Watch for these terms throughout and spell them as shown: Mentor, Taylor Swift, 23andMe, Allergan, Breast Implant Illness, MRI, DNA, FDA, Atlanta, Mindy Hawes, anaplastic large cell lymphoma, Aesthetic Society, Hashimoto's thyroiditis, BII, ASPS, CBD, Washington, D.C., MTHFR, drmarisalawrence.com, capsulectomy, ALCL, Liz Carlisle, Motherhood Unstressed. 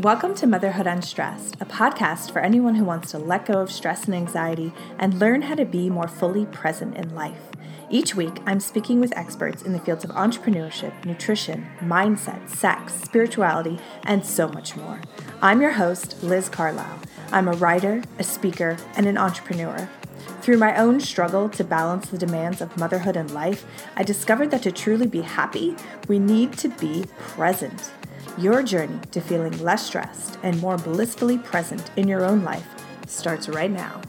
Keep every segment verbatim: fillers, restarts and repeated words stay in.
Welcome to Motherhood Unstressed, a podcast for anyone who wants to let go of stress and anxiety and learn how to be more fully present in life. Each week, I'm speaking with experts in the fields of entrepreneurship, nutrition, mindset, sex, spirituality, and so much more. I'm your host, Liz Carlisle. I'm a writer, a speaker, and an entrepreneur. Through my own struggle to balance the demands of motherhood and life, I discovered that to truly be happy, we need to be present. Your journey to feeling less stressed and more blissfully present in your own life starts right now.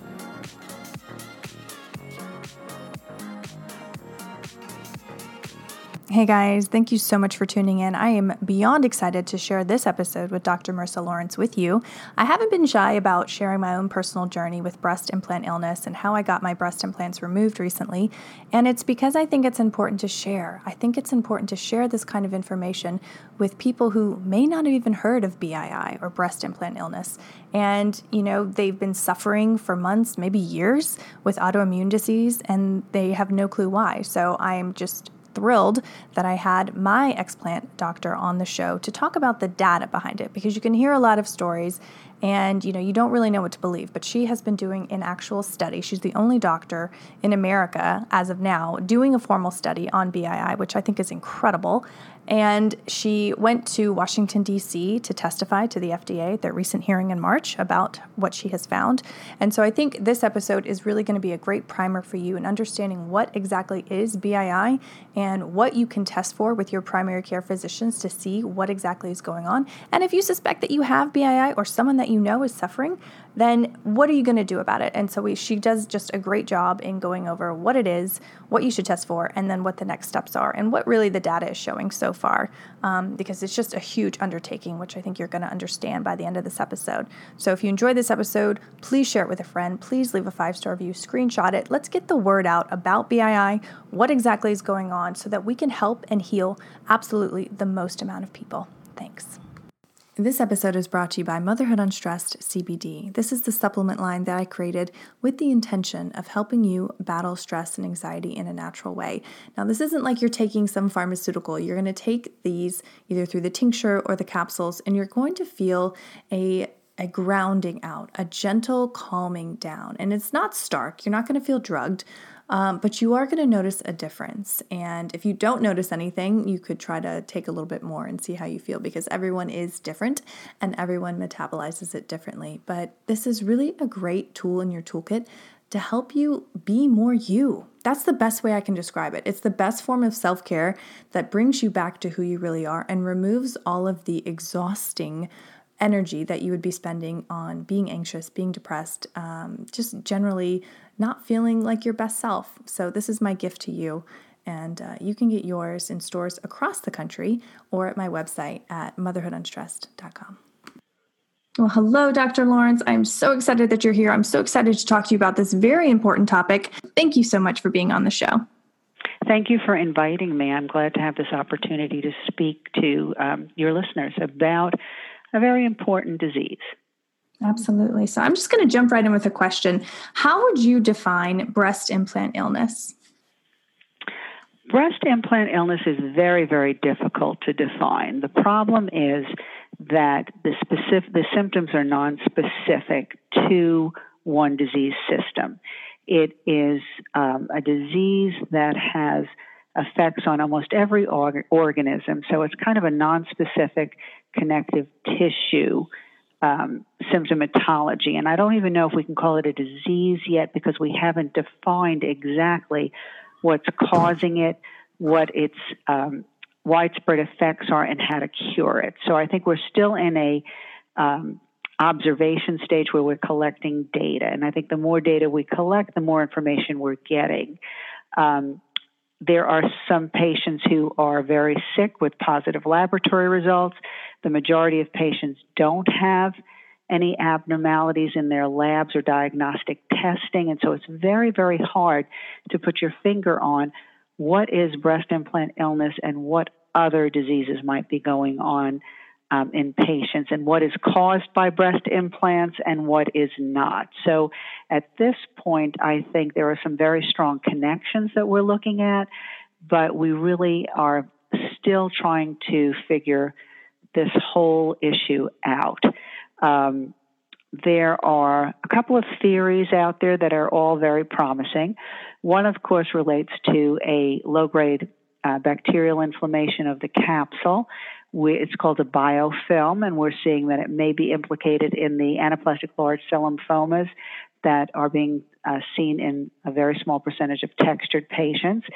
Hey guys, thank you so much for tuning in. I am beyond excited to share this episode with Doctor Marissa Lawrence with you. I haven't been shy about sharing my own personal journey with breast implant illness and how I got my breast implants removed recently, and it's because I think it's important to share. I think it's important to share this kind of information with people who may not have even heard of B I I or breast implant illness, and you know, they've been suffering for months, maybe years, with autoimmune disease, and they have no clue why. So I am just thrilled that I had my explant doctor on the show to talk about the data behind it, because you can hear a lot of stories and, you know, you don't really know what to believe, but she has been doing an actual study. She's the only doctor in America as of now doing a formal study on B I I, which I think is incredible. And she went to Washington, D C to testify to the F D A at their recent hearing in March about what she has found. And so I think this episode is really going to be a great primer for you in understanding what exactly is B I I and what you can test for with your primary care physicians to see what exactly is going on. And if you suspect that you have B I I or someone that you know is suffering, then what are you going to do about it? And so we, she does just a great job in going over what it is, what you should test for, and then what the next steps are, and what really the data is showing so far, um, because it's just a huge undertaking, which I think you're going to understand by the end of this episode. So if you enjoyed this episode, please share it with a friend. Please leave a five-star review, screenshot it. Let's get the word out about B I I, what exactly is going on, so that we can help and heal absolutely the most amount of people. Thanks. This episode is brought to you by Motherhood Unstressed C B D. This is the supplement line that I created with the intention of helping you battle stress and anxiety in a natural way. Now, this isn't like you're taking some pharmaceutical. You're going to take these either through the tincture or the capsules, and you're going to feel a a grounding out, a gentle calming down. And it's not stark. You're not going to feel drugged. Um, but you are going to notice a difference. And if you don't notice anything, you could try to take a little bit more and see how you feel, because everyone is different and everyone metabolizes it differently. But this is really a great tool in your toolkit to help you be more you. That's the best way I can describe it. It's the best form of self-care that brings you back to who you really are and removes all of the exhausting energy that you would be spending on being anxious, being depressed, um, just generally not feeling like your best self. So this is my gift to you, and uh, you can get yours in stores across the country or at my website at motherhood unstressed dot com. Well, hello, Doctor Lawrence. I'm so excited that you're here. I'm so excited to talk to you about this very important topic. Thank you so much for being on the show. Thank you for inviting me. I'm glad to have this opportunity to speak to um, your listeners about a very important disease. Absolutely. So I'm just going to jump right in with a question. How would you define breast implant illness? Breast implant illness is very, very difficult to define. The problem is that the specific, the symptoms are nonspecific to one disease system. It is um, a disease that has effects on almost every org- organism, so it's kind of a nonspecific connective tissue um, symptomatology. And I don't even know if we can call it a disease yet, because we haven't defined exactly what's causing it, what its um, widespread effects are, and how to cure it. So I think we're still in a um, observation stage where we're collecting data. And I think the more data we collect, the more information we're getting. Um, There are some patients who are very sick with positive laboratory results. The majority of patients don't have any abnormalities in their labs or diagnostic testing. And so it's very, very hard to put your finger on what is breast implant illness and what other diseases might be going on um, in patients, and what is caused by breast implants and what is not. So at this point, I think there are some very strong connections that we're looking at, but we really are still trying to figure this whole issue out. Um, there are a couple of theories out there that are all very promising. One, of course, relates to a low-grade uh, bacterial inflammation of the capsule. We, it's called a biofilm, and we're seeing that it may be implicated in the anaplastic large cell lymphomas that are being uh, seen in a very small percentage of textured patients.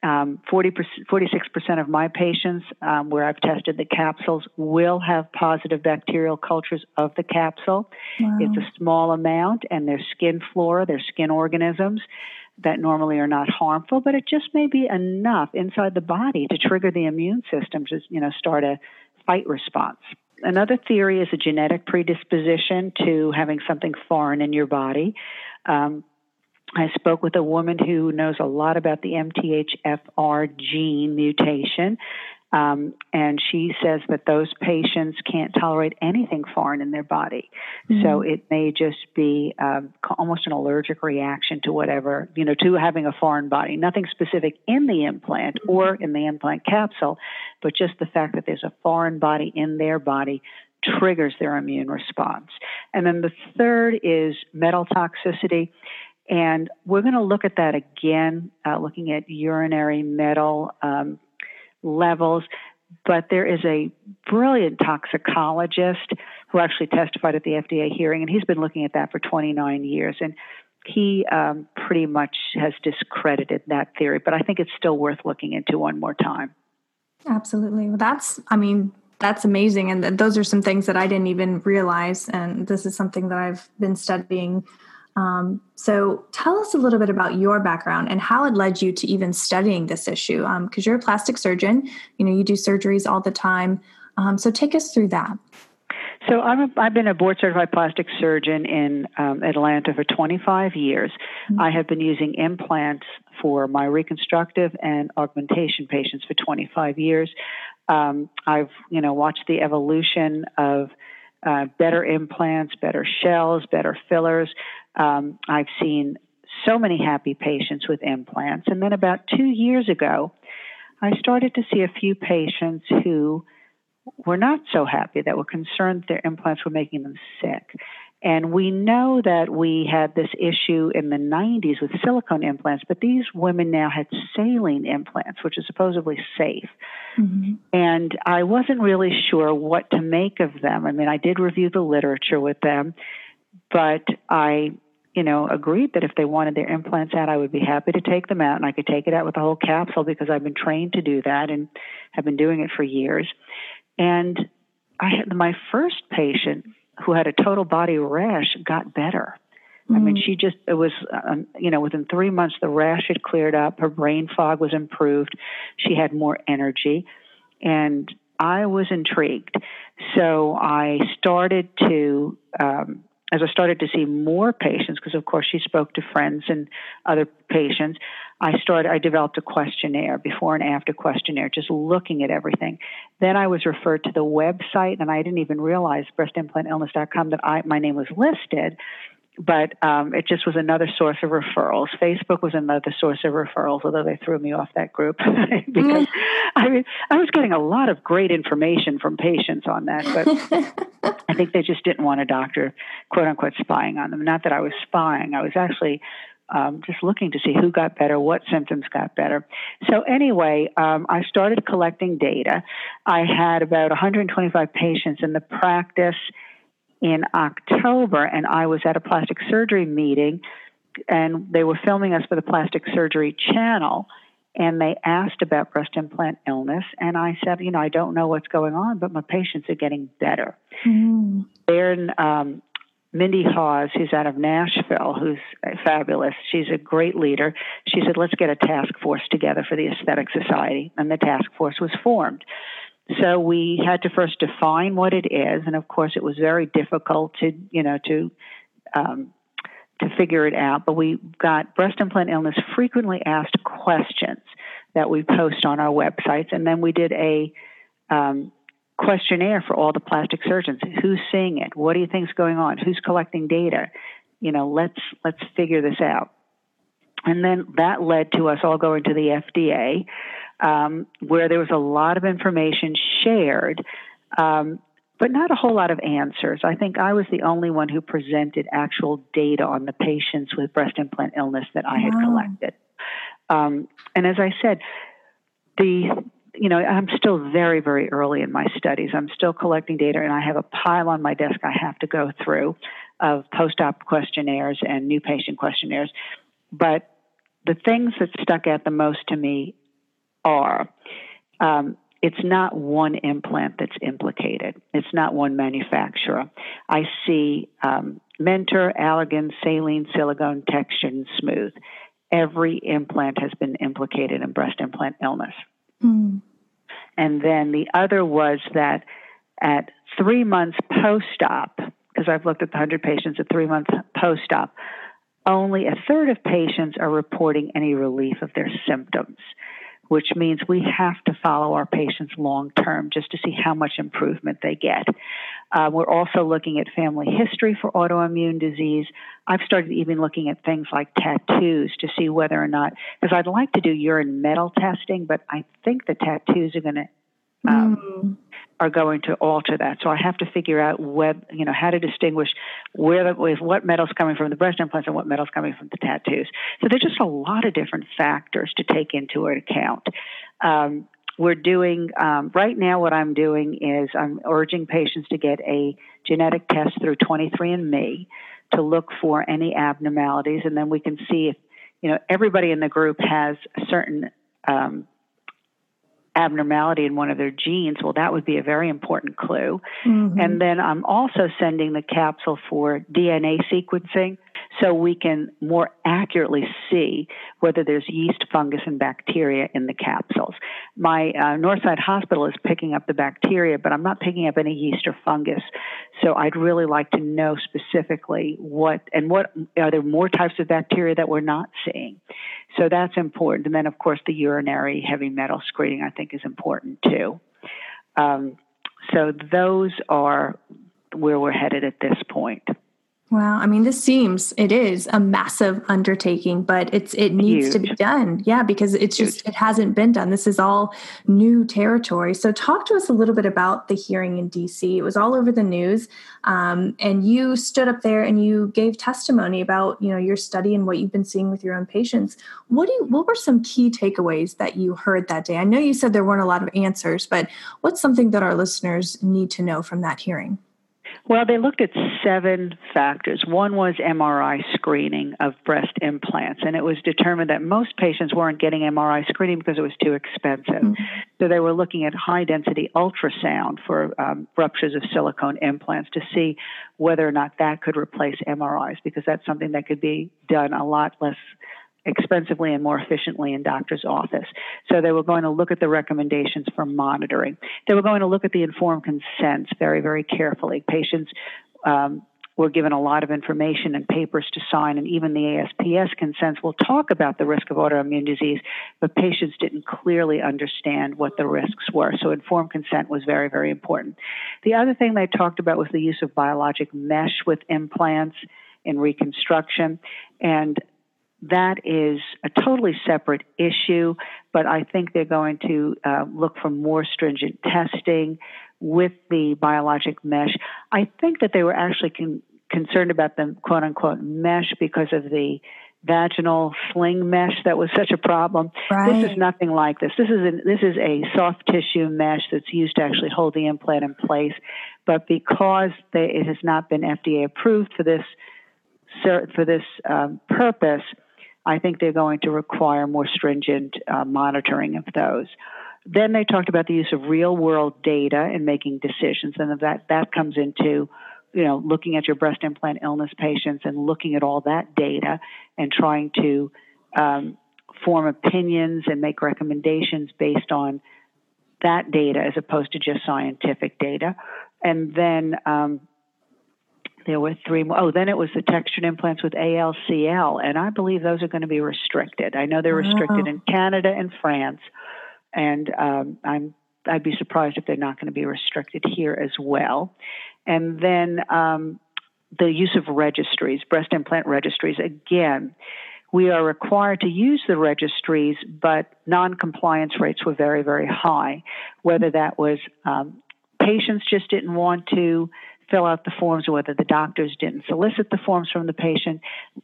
Um, forty-six percent of my patients um, where I've tested the capsules will have positive bacterial cultures of the capsule. Wow. It's a small amount, and their skin flora, their skin organisms that normally are not harmful, but it just may be enough inside the body to trigger the immune system to, you know, start a fight response. Another theory is a genetic predisposition to having something foreign in your body. Um, I spoke with a woman who knows a lot about the M T H F R gene mutation, um, and she says that those patients can't tolerate anything foreign in their body. Mm-hmm. So it may just be um, almost an allergic reaction to whatever, you know, to having a foreign body. Nothing specific in the implant mm-hmm. or in the implant capsule, but just the fact that there's a foreign body in their body triggers their immune response. And then the third is metal toxicity. And we're going to look at that again, uh, looking at urinary metal um, levels. But there is a brilliant toxicologist who actually testified at the F D A hearing, and he's been looking at that for twenty-nine years. And he um, pretty much has discredited that theory. But I think it's still worth looking into one more time. Absolutely. Well, that's, I mean, that's amazing. And th- those are some things that I didn't even realize. And this is something that I've been studying. Um, so tell us a little bit about your background and how it led you to even studying this issue, um, because you're a plastic surgeon, you know, you do surgeries all the time. Um, so take us through that. So I'm a, I've been a board certified plastic surgeon in um, Atlanta for twenty-five years. Mm-hmm. I have been using implants for my reconstructive and augmentation patients for twenty-five years. Um, I've, you know, watched the evolution of Uh, better implants, better shells, better fillers. Um, I've seen so many happy patients with implants. And then about two years ago, I started to see a few patients who were not so happy, that were concerned their implants were making them sick. And we know that we had this issue in the nineties with silicone implants, but these women now had saline implants, which is supposedly safe. Mm-hmm. And I wasn't really sure what to make of them. I mean, I did review the literature with them, but I, you know, agreed that if they wanted their implants out, I would be happy to take them out, and I could take it out with a whole capsule because I've been trained to do that and have been doing it for years. And I had my first patient who had a total body rash got better. Mm. I mean, she just, it was, um, you know, within three months, the rash had cleared up. Her brain fog was improved. She had more energy. And I was intrigued. So I started to, um, as I started to see more patients, because of course she spoke to friends and other patients, I started, I developed a questionnaire, before and after questionnaire, just looking at everything. Then I was referred to the website, and I didn't even realize breast implant illness dot com that I, my name was listed, but um, it just was another source of referrals. Facebook was another source of referrals, although they threw me off that group because I mean, I was getting a lot of great information from patients on that, but I think they just didn't want a doctor, quote unquote, spying on them. Not that I was spying. I was actually Um, just looking to see who got better, what symptoms got better. So anyway, um, I started collecting data. I had about one hundred twenty-five patients in the practice in October, and I was at a plastic surgery meeting, and they were filming us for the plastic surgery channel, and they asked about breast implant illness, and I said, you know, I don't know what's going on, but my patients are getting better. Mm. They're in, um, Mindy Hawes, who's out of Nashville, who's fabulous. She's a great leader. She said, let's get a task force together for the Aesthetic Society, and the task force was formed. So we had to first define what it is, and of course it was very difficult to, you know, to um, to figure it out, but we got breast implant illness frequently asked questions that we post on our websites, and then we did a um questionnaire for all the plastic surgeons. Who's seeing it? What do you think's going on? Who's collecting data? You know, let's let's figure this out. And then that led to us all going to the F D A, um, where there was a lot of information shared um, but not a whole lot of answers. I think I was the only one who presented actual data on the patients with breast implant illness that I had wow. collected. Um, and as I said, the you know, I'm still very, very early in my studies. I'm still collecting data, and I have a pile on my desk I have to go through of post-op questionnaires and new patient questionnaires. But the things that stuck out the most to me are um, it's not one implant that's implicated. It's not one manufacturer. I see um, Mentor, Allergan, Saline, Silicone, Texture, and Smooth. Every implant has been implicated in breast implant illness. Mm. And then the other was that at three months post-op, because I've looked at the one hundred patients at three months post-op, only a third of patients are reporting any relief of their symptoms, which means we have to follow our patients long-term just to see how much improvement they get. Uh, we're also looking at family history for autoimmune disease. I've started even looking at things like tattoos to see whether or not, because I'd like to do urine metal testing, but I think the tattoos are going to um, mm. are going to alter that. So I have to figure out web, you know, how to distinguish where the, what metal's coming from the breast implants and what metal's coming from the tattoos. So there's just a lot of different factors to take into account. Um, we're doing, um, right now what I'm doing is I'm urging patients to get a genetic test through twenty-three and me to look for any abnormalities. And then we can see if, you know, everybody in the group has a certain, um, abnormality in one of their genes. Well, that would be a very important clue. Mm-hmm. And then I'm also sending the capsule for D N A sequencing so we can more accurately see whether there's yeast, fungus, and bacteria in the capsules. My uh, Northside Hospital is picking up the bacteria, but I'm not picking up any yeast or fungus. So I'd really like to know specifically what, and what, are there more types of bacteria that we're not seeing? So that's important. And then, of course, the urinary heavy metal screening, I think, is important, too. Um, so those are where we're headed at this point. Wow. I mean, this seems, it is a massive undertaking, but it's it needs Huge. to be done. Yeah, because it's Huge. just, it hasn't been done. This is all new territory. So talk to us a little bit about the hearing in D C. It was all over the news. Um, and you stood up there and you gave testimony about, you know, your study and what you've been seeing with your own patients. What do you, what were some key takeaways that you heard that day? I know you said there weren't a lot of answers, but what's something that our listeners need to know from that hearing? Well, they looked at seven factors. One was M R I screening of breast implants, and it was determined that most patients weren't getting M R I screening because it was too expensive. Mm-hmm. So they were looking at high-density ultrasound for um, ruptures of silicone implants to see whether or not that could replace M R Is, because that's something that could be done a lot less expensively and more efficiently in doctor's office. So they were going to look at the recommendations for monitoring. They were going to look at the informed consents very, very carefully. Patients um, were given a lot of information and papers to sign, and even the A S P S consents will talk about the risk of autoimmune disease, but patients didn't clearly understand what the risks were. So informed consent was very, very important. The other thing they talked about was the use of biologic mesh with implants in reconstruction, and that is a totally separate issue, but I think they're going to uh, look for more stringent testing with the biologic mesh. I think that they were actually con- concerned about the quote-unquote mesh because of the vaginal sling mesh that was such a problem. Right. This is nothing like this. This is a, this is a soft tissue mesh that's used to actually hold the implant in place, but because they, it has not been F D A approved for this for this um, purpose, I think they're going to require more stringent uh, monitoring of those. Then they talked about the use of real-world data in making decisions, and that, that comes into, you know, looking at your breast implant illness patients and looking at all that data and trying to um, form opinions and make recommendations based on that data as opposed to just scientific data. And then um, There were three more. Oh, then it was the textured implants with A L C L, and I believe those are going to be restricted. I know they're restricted wow. in Canada and France, and um, I'm, I'd be surprised if they're not going to be restricted here as well. And then um, the use of registries, breast implant registries. Again, we are required to use the registries, but non-compliance rates were very, very high, whether that was um, patients just didn't want to fill out the forms, or whether the doctors didn't solicit the forms from the patient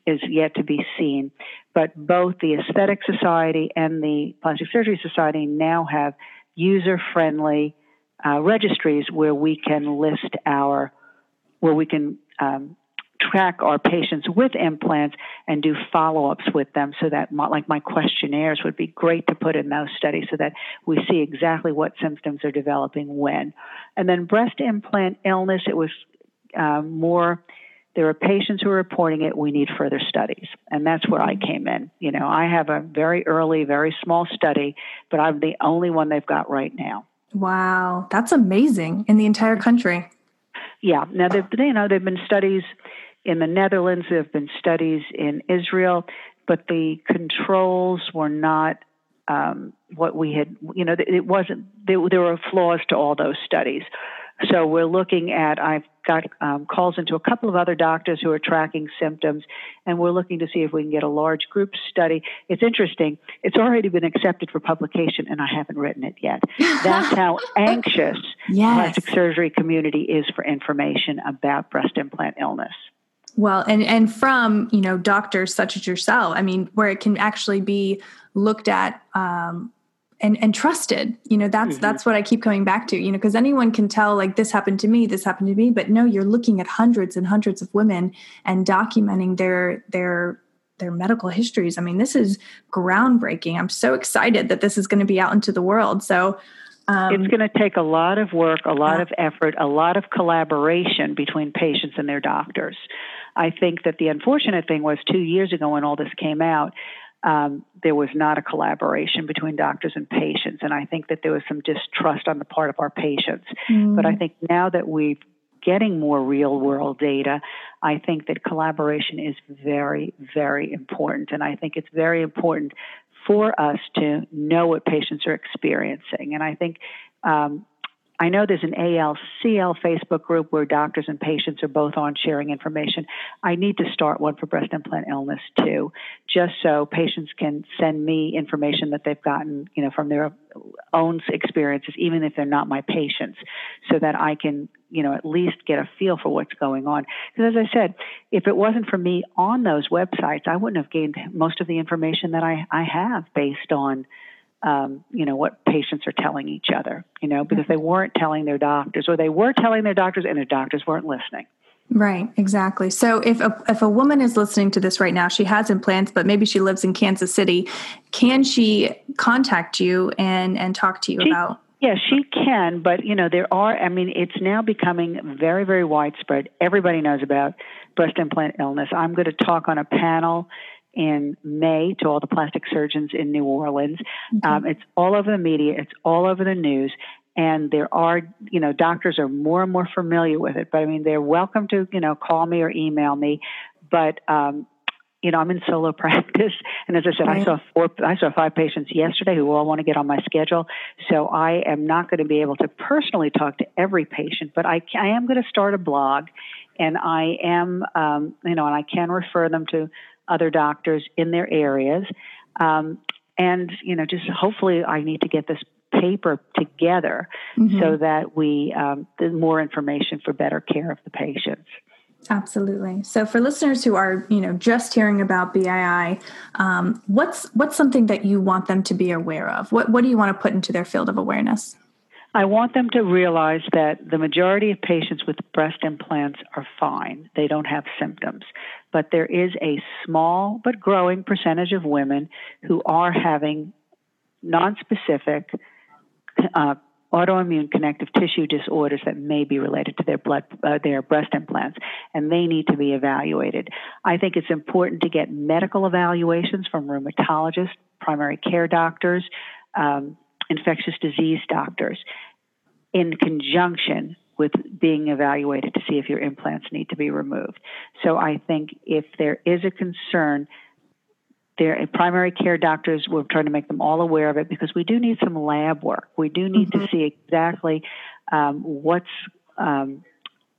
is yet to be seen. But both the Aesthetic Society and the Plastic Surgery Society now have user-friendly uh, registries where we can list our, where we can um, track our patients with implants and do follow-ups with them, so that, my, like my questionnaires would be great to put in those studies so that we see exactly what symptoms are developing when. And then breast implant illness, it was uh, more, there are patients who are reporting it, we need further studies. And that's where I came in. You know, I have a very early, very small study, but I'm the only one they've got right now. Wow, that's amazing, in the entire country. Yeah, now, they've, you know, there have been studies in the Netherlands, there have been studies in Israel, but the controls were not um, what we had, you know, it wasn't, there, there were flaws to all those studies. So we're looking at, I've got um, calls into a couple of other doctors who are tracking symptoms, and we're looking to see if we can get a large group study. It's interesting. It's already been accepted for publication, and I haven't written it yet. That's how anxious yes. plastic surgery community is for information about breast implant illness. Well, and, and from, you know, doctors such as yourself, I mean, where it can actually be looked at um, and, and trusted, you know, that's, mm-hmm. that's what I keep coming back to, you know, because anyone can tell, like, this happened to me, this happened to me, but no, you're looking at hundreds and hundreds of women and documenting their, their, their medical histories. I mean, this is groundbreaking. I'm so excited that this is going to be out into the world. So Um, it's going to take a lot of work, a lot yeah. of effort, a lot of collaboration between patients and their doctors. I think that the unfortunate thing was two years ago when all this came out, um, there was not a collaboration between doctors and patients. And I think that there was some distrust on the part of our patients. Mm. But I think now that we've getting more real-world data, I think that collaboration is very, very important. And I think it's very important for us to know what patients are experiencing. And I think, um, I know there's an A L C L Facebook group where doctors and patients are both on sharing information. I need to start one for breast implant illness too, just so patients can send me information that they've gotten, you know, from their own experiences, even if they're not my patients, so that I can, you know, at least get a feel for what's going on. Because as I said, if it wasn't for me on those websites, I wouldn't have gained most of the information that I, I have based on Um, you know, what patients are telling each other, you know, because they weren't telling their doctors, or they were telling their doctors and their doctors weren't listening. Right, exactly. So if a, if a woman is listening to this right now, she has implants, but maybe she lives in Kansas City, can she contact you and, and talk to you she, about? Yeah, she can. But, you know, there are, I mean, it's now becoming very, very widespread. Everybody knows about breast implant illness. I'm going to talk on a panel in May to all the plastic surgeons in New Orleans. Mm-hmm. Um, it's all over the media. It's all over the news. And there are, you know, doctors are more and more familiar with it. But I mean, they're welcome to, you know, call me or email me. But, um, you know, I'm in solo practice. And as I said, right. I saw four, I saw five patients yesterday who all want to get on my schedule. So I am not going to be able to personally talk to every patient, but I, I am going to start a blog, and I am, um, you know, and I can refer them to other doctors in their areas. Um, and, you know, just hopefully I need to get this paper together mm-hmm. so that we, um, there's more information for better care of the patients. Absolutely. So for listeners who are, you know, just hearing about B I I, um, what's, what's something that you want them to be aware of? What, what do you want to put into their field of awareness? I want them to realize that the majority of patients with breast implants are fine. They don't have symptoms. But there is a small but growing percentage of women who are having nonspecific uh, autoimmune connective tissue disorders that may be related to their blood, uh, their breast implants, and they need to be evaluated. I think it's important to get medical evaluations from rheumatologists, primary care doctors, um, infectious disease doctors, in conjunction with being evaluated to see if your implants need to be removed. So I think if there is a concern, their primary care doctors, we're trying to make them all aware of it, because we do need some lab work. We do need mm-hmm. to see exactly um, what's, um,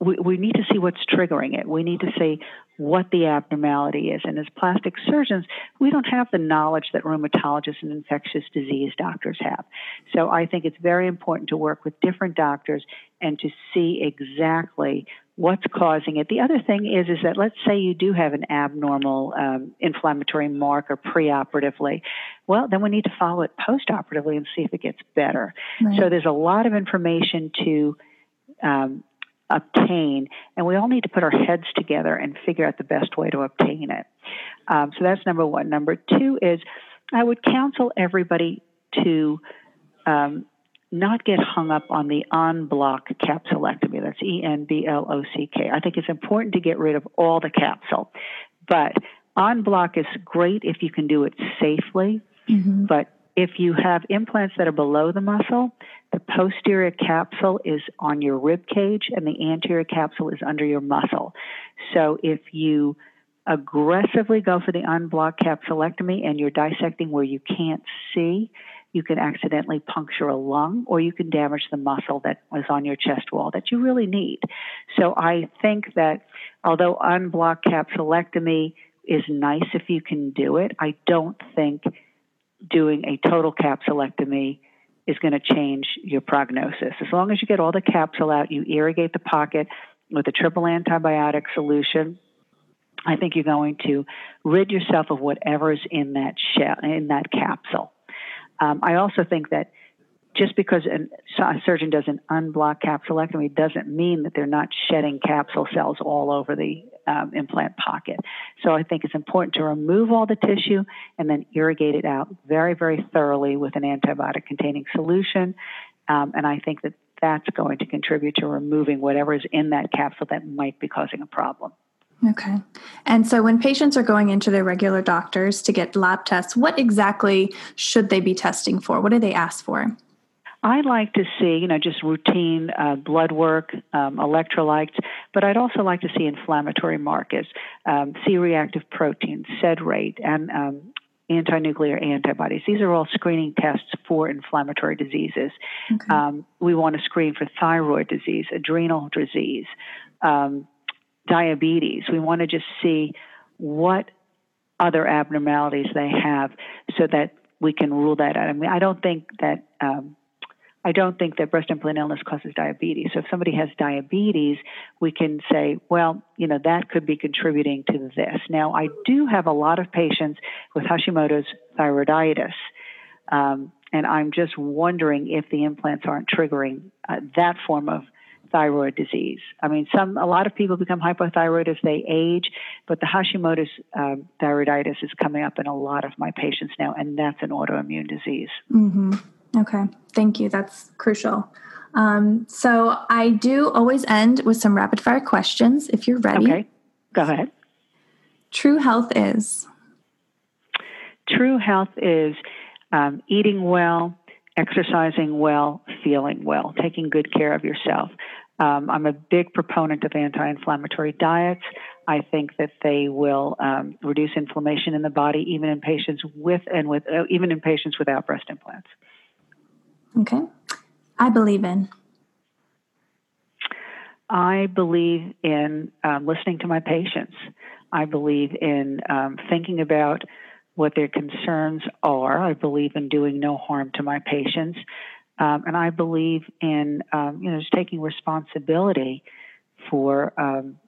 we, we need to see what's triggering it. We need to see what the abnormality is. And as plastic surgeons, we don't have the knowledge that rheumatologists and infectious disease doctors have. So I think it's very important to work with different doctors and to see exactly what's causing it. The other thing is, is that let's say you do have an abnormal um, inflammatory marker preoperatively. Well, then we need to follow it postoperatively and see if it gets better. Right. So there's a lot of information to um, obtain, and we all need to put our heads together and figure out the best way to obtain it. Um, so that's number one. Number two is I would counsel everybody to um, not get hung up on the en bloc capsulectomy. That's E N B L O C K. I think it's important to get rid of all the capsule, but en bloc is great if you can do it safely, mm-hmm. but if you have implants that are below the muscle, the posterior capsule is on your rib cage and the anterior capsule is under your muscle. So if you aggressively go for the en bloc capsulectomy and you're dissecting where you can't see, you can accidentally puncture a lung or you can damage the muscle that was on your chest wall that you really need. So I think that although en bloc capsulectomy is nice if you can do it, I don't think doing a total capsulectomy is going to change your prognosis. As long as you get all the capsule out, you irrigate the pocket with a triple antibiotic solution, I think you're going to rid yourself of whatever's in that shell, in that capsule. Um, I also think that just because an, a surgeon does an en bloc capsulectomy doesn't mean that they're not shedding capsule cells all over the Um, implant pocket. So I think it's important to remove all the tissue and then irrigate it out very, very thoroughly with an antibiotic-containing solution. Um, and I think that that's going to contribute to removing whatever is in that capsule that might be causing a problem. Okay. And so when patients are going into their regular doctors to get lab tests, what exactly should they be testing for? What do they ask for? I like to see, you know, just routine uh, blood work, um, electrolytes, but I'd also like to see inflammatory markers, um, C reactive protein, sed rate, and um, anti-nuclear antibodies. These are all screening tests for inflammatory diseases. Okay. Um, we want to screen for thyroid disease, adrenal disease, um, diabetes. We want to just see what other abnormalities they have so that we can rule that out. I mean, I don't think that... Um, I don't think that breast implant illness causes diabetes. So if somebody has diabetes, we can say, well, you know, that could be contributing to this. Now, I do have a lot of patients with Hashimoto's thyroiditis, um, and I'm just wondering if the implants aren't triggering uh, that form of thyroid disease. I mean, some a lot of people become hypothyroid as they age, but the Hashimoto's um, thyroiditis is coming up in a lot of my patients now, and that's an autoimmune disease. Mm-hmm. Okay. Thank you. That's crucial. Um, so I do always end with some rapid fire questions if you're ready. Okay. Go ahead. True health is? True health is um, eating well, exercising well, feeling well, taking good care of yourself. Um, I'm a big proponent of anti-inflammatory diets. I think that they will um, reduce inflammation in the body, even in patients with and with, uh, even in patients without breast implants. Okay. I believe in? I believe in um, listening to my patients. I believe in um, thinking about what their concerns are. I believe in doing no harm to my patients. Um, and I believe in, um, you know, just taking responsibility for um,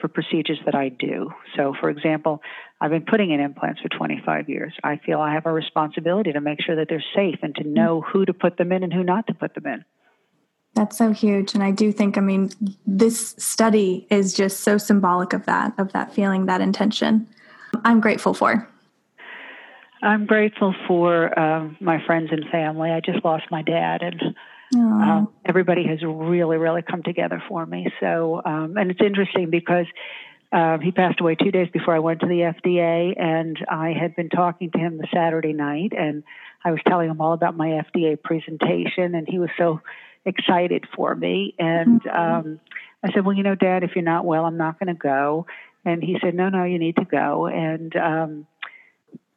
for procedures that I do. So, for example, I've been putting in implants for twenty-five years. I feel I have a responsibility to make sure that they're safe and to know who to put them in and who not to put them in. That's so huge. And I do think, I mean, this study is just so symbolic of that, of that feeling, that intention. I'm grateful for. I'm grateful for um, my friends and family. I just lost my dad, and um, everybody has really, really come together for me. So, um, and it's interesting because Uh, he passed away two days before I went to the F D A, and I had been talking to him the Saturday night, and I was telling him all about my F D A presentation, and he was so excited for me. And um, I said, well, you know, Dad, if you're not well, I'm not going to go. And he said, no, no, you need to go. And um,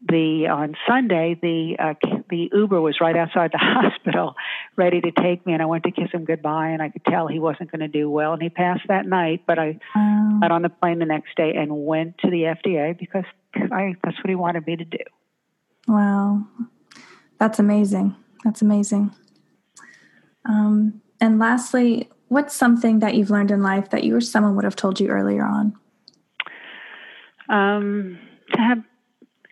the on Sunday, the uh, the Uber was right outside the hospital ready to take me, and I went to kiss him goodbye, and I could tell he wasn't going to do well, and he passed that night, but I... Um. Mm-hmm. Got on the plane the next day and went to the F D A because I, that's what he wanted me to do. Wow. That's amazing. That's amazing. Um, and lastly, what's something that you've learned in life that you or someone would have told you earlier on? Um, to have,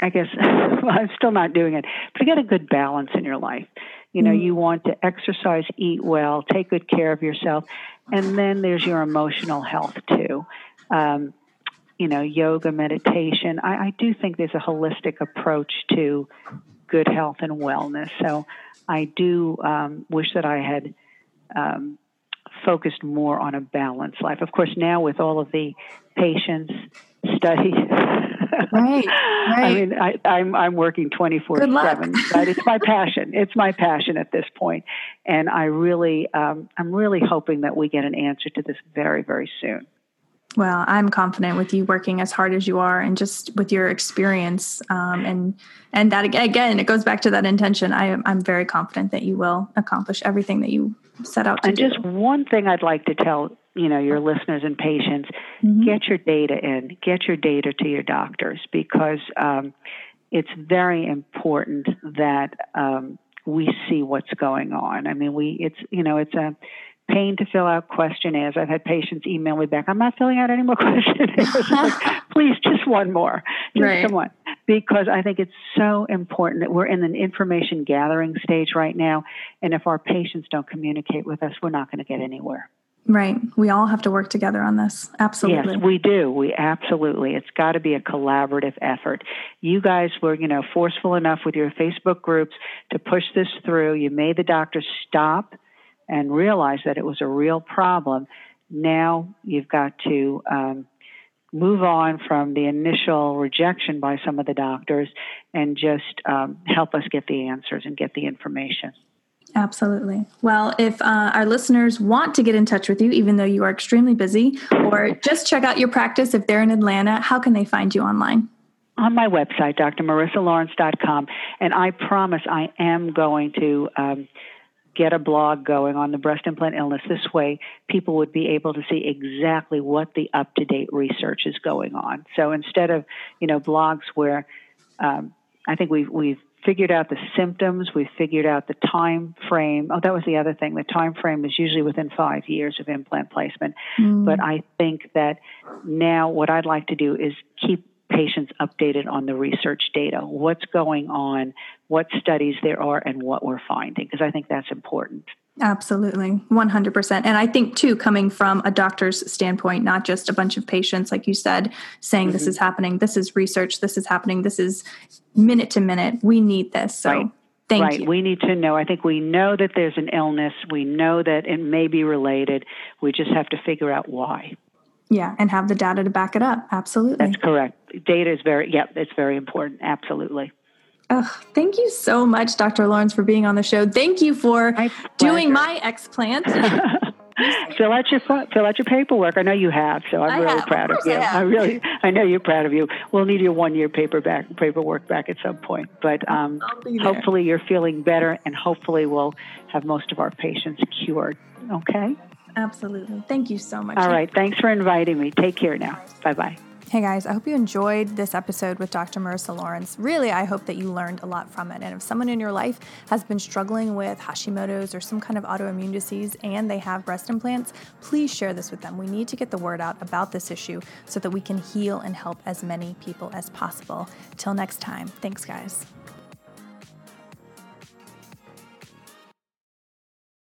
I guess, well, I'm still not doing it, but to get a good balance in your life. You know, mm-hmm. you want to exercise, eat well, take good care of yourself. And then there's your emotional health too. Um, you know, yoga, meditation. I, I do think there's a holistic approach to good health and wellness. So I do um, wish that I had um, focused more on a balanced life. Of course, now with all of the patients, studies, right, right. I mean, I, I'm I'm working twenty-four seven. But it's my passion. It's my passion at this point, and I really, um, I'm really hoping that we get an answer to this very, very soon. Well, I'm confident with you working as hard as you are and just with your experience. Um, and and that, again, it goes back to that intention. I, I'm very confident that you will accomplish everything that you set out to and do. And just one thing I'd like to tell, you know, your listeners and patients, mm-hmm. get your data in, get your data to your doctors, because um, it's very important that um, we see what's going on. I mean, we it's, you know, it's a... pain to fill out questionnaires. I've had patients email me back, I'm not filling out any more questionnaires. Like, please, just one more. Just right. someone. Because I think it's so important that we're in an information gathering stage right now. And if our patients don't communicate with us, we're not going to get anywhere. Right. We all have to work together on this. Absolutely. Yes, we do. We absolutely. It's got to be a collaborative effort. You guys were, you know, forceful enough with your Facebook groups to push this through. You made the doctors stop and realize that it was a real problem. Now you've got to um, move on from the initial rejection by some of the doctors and just um, help us get the answers and get the information. Absolutely. Well, if uh, our listeners want to get in touch with you, even though you are extremely busy, or just check out your practice if they're in Atlanta, how can they find you online? On my website, D R Marissa Lawrence dot com. And I promise I am going to... Um, get a blog going on the breast implant illness. This way, people would be able to see exactly what the up-to-date research is going on. So instead of, you know, blogs where um, I think we've, we've figured out the symptoms, we've figured out the time frame. Oh, that was the other thing. The time frame is usually within five years of implant placement. Mm. But I think that now what I'd like to do is keep patients updated on the research data, what's going on, what studies there are, and what we're finding, because I think that's important. Absolutely, one hundred percent. And I think, too, coming from a doctor's standpoint, not just a bunch of patients, like you said, saying mm-hmm. this is happening, this is research, this is happening, this is minute to minute, we need this. So. Right. Thank right. you. We need to know. I think we know that there's an illness. We know that it may be related. We just have to figure out why. Yeah, and have the data to back it up. Absolutely. That's correct. Data is very, yep, it's very important. Absolutely. Oh, thank you so much, Doctor Lawrence, for being on the show. Thank you for my doing my explant. fill out your fill out your paperwork. I know you have, so I'm I really have. proud of, of you. I, I really, I know you're proud of you. We'll need your one year paper back, paperwork back at some point, but um, hopefully you're feeling better, and hopefully we'll have most of our patients cured. Okay. Absolutely. Thank you so much. All right. Thanks for inviting me. Take care now. Bye-bye. Hey guys, I hope you enjoyed this episode with Doctor Marissa Lawrence. Really, I hope that you learned a lot from it. And if someone in your life has been struggling with Hashimoto's or some kind of autoimmune disease and they have breast implants, please share this with them. We need to get the word out about this issue so that we can heal and help as many people as possible. Till next time. Thanks, guys.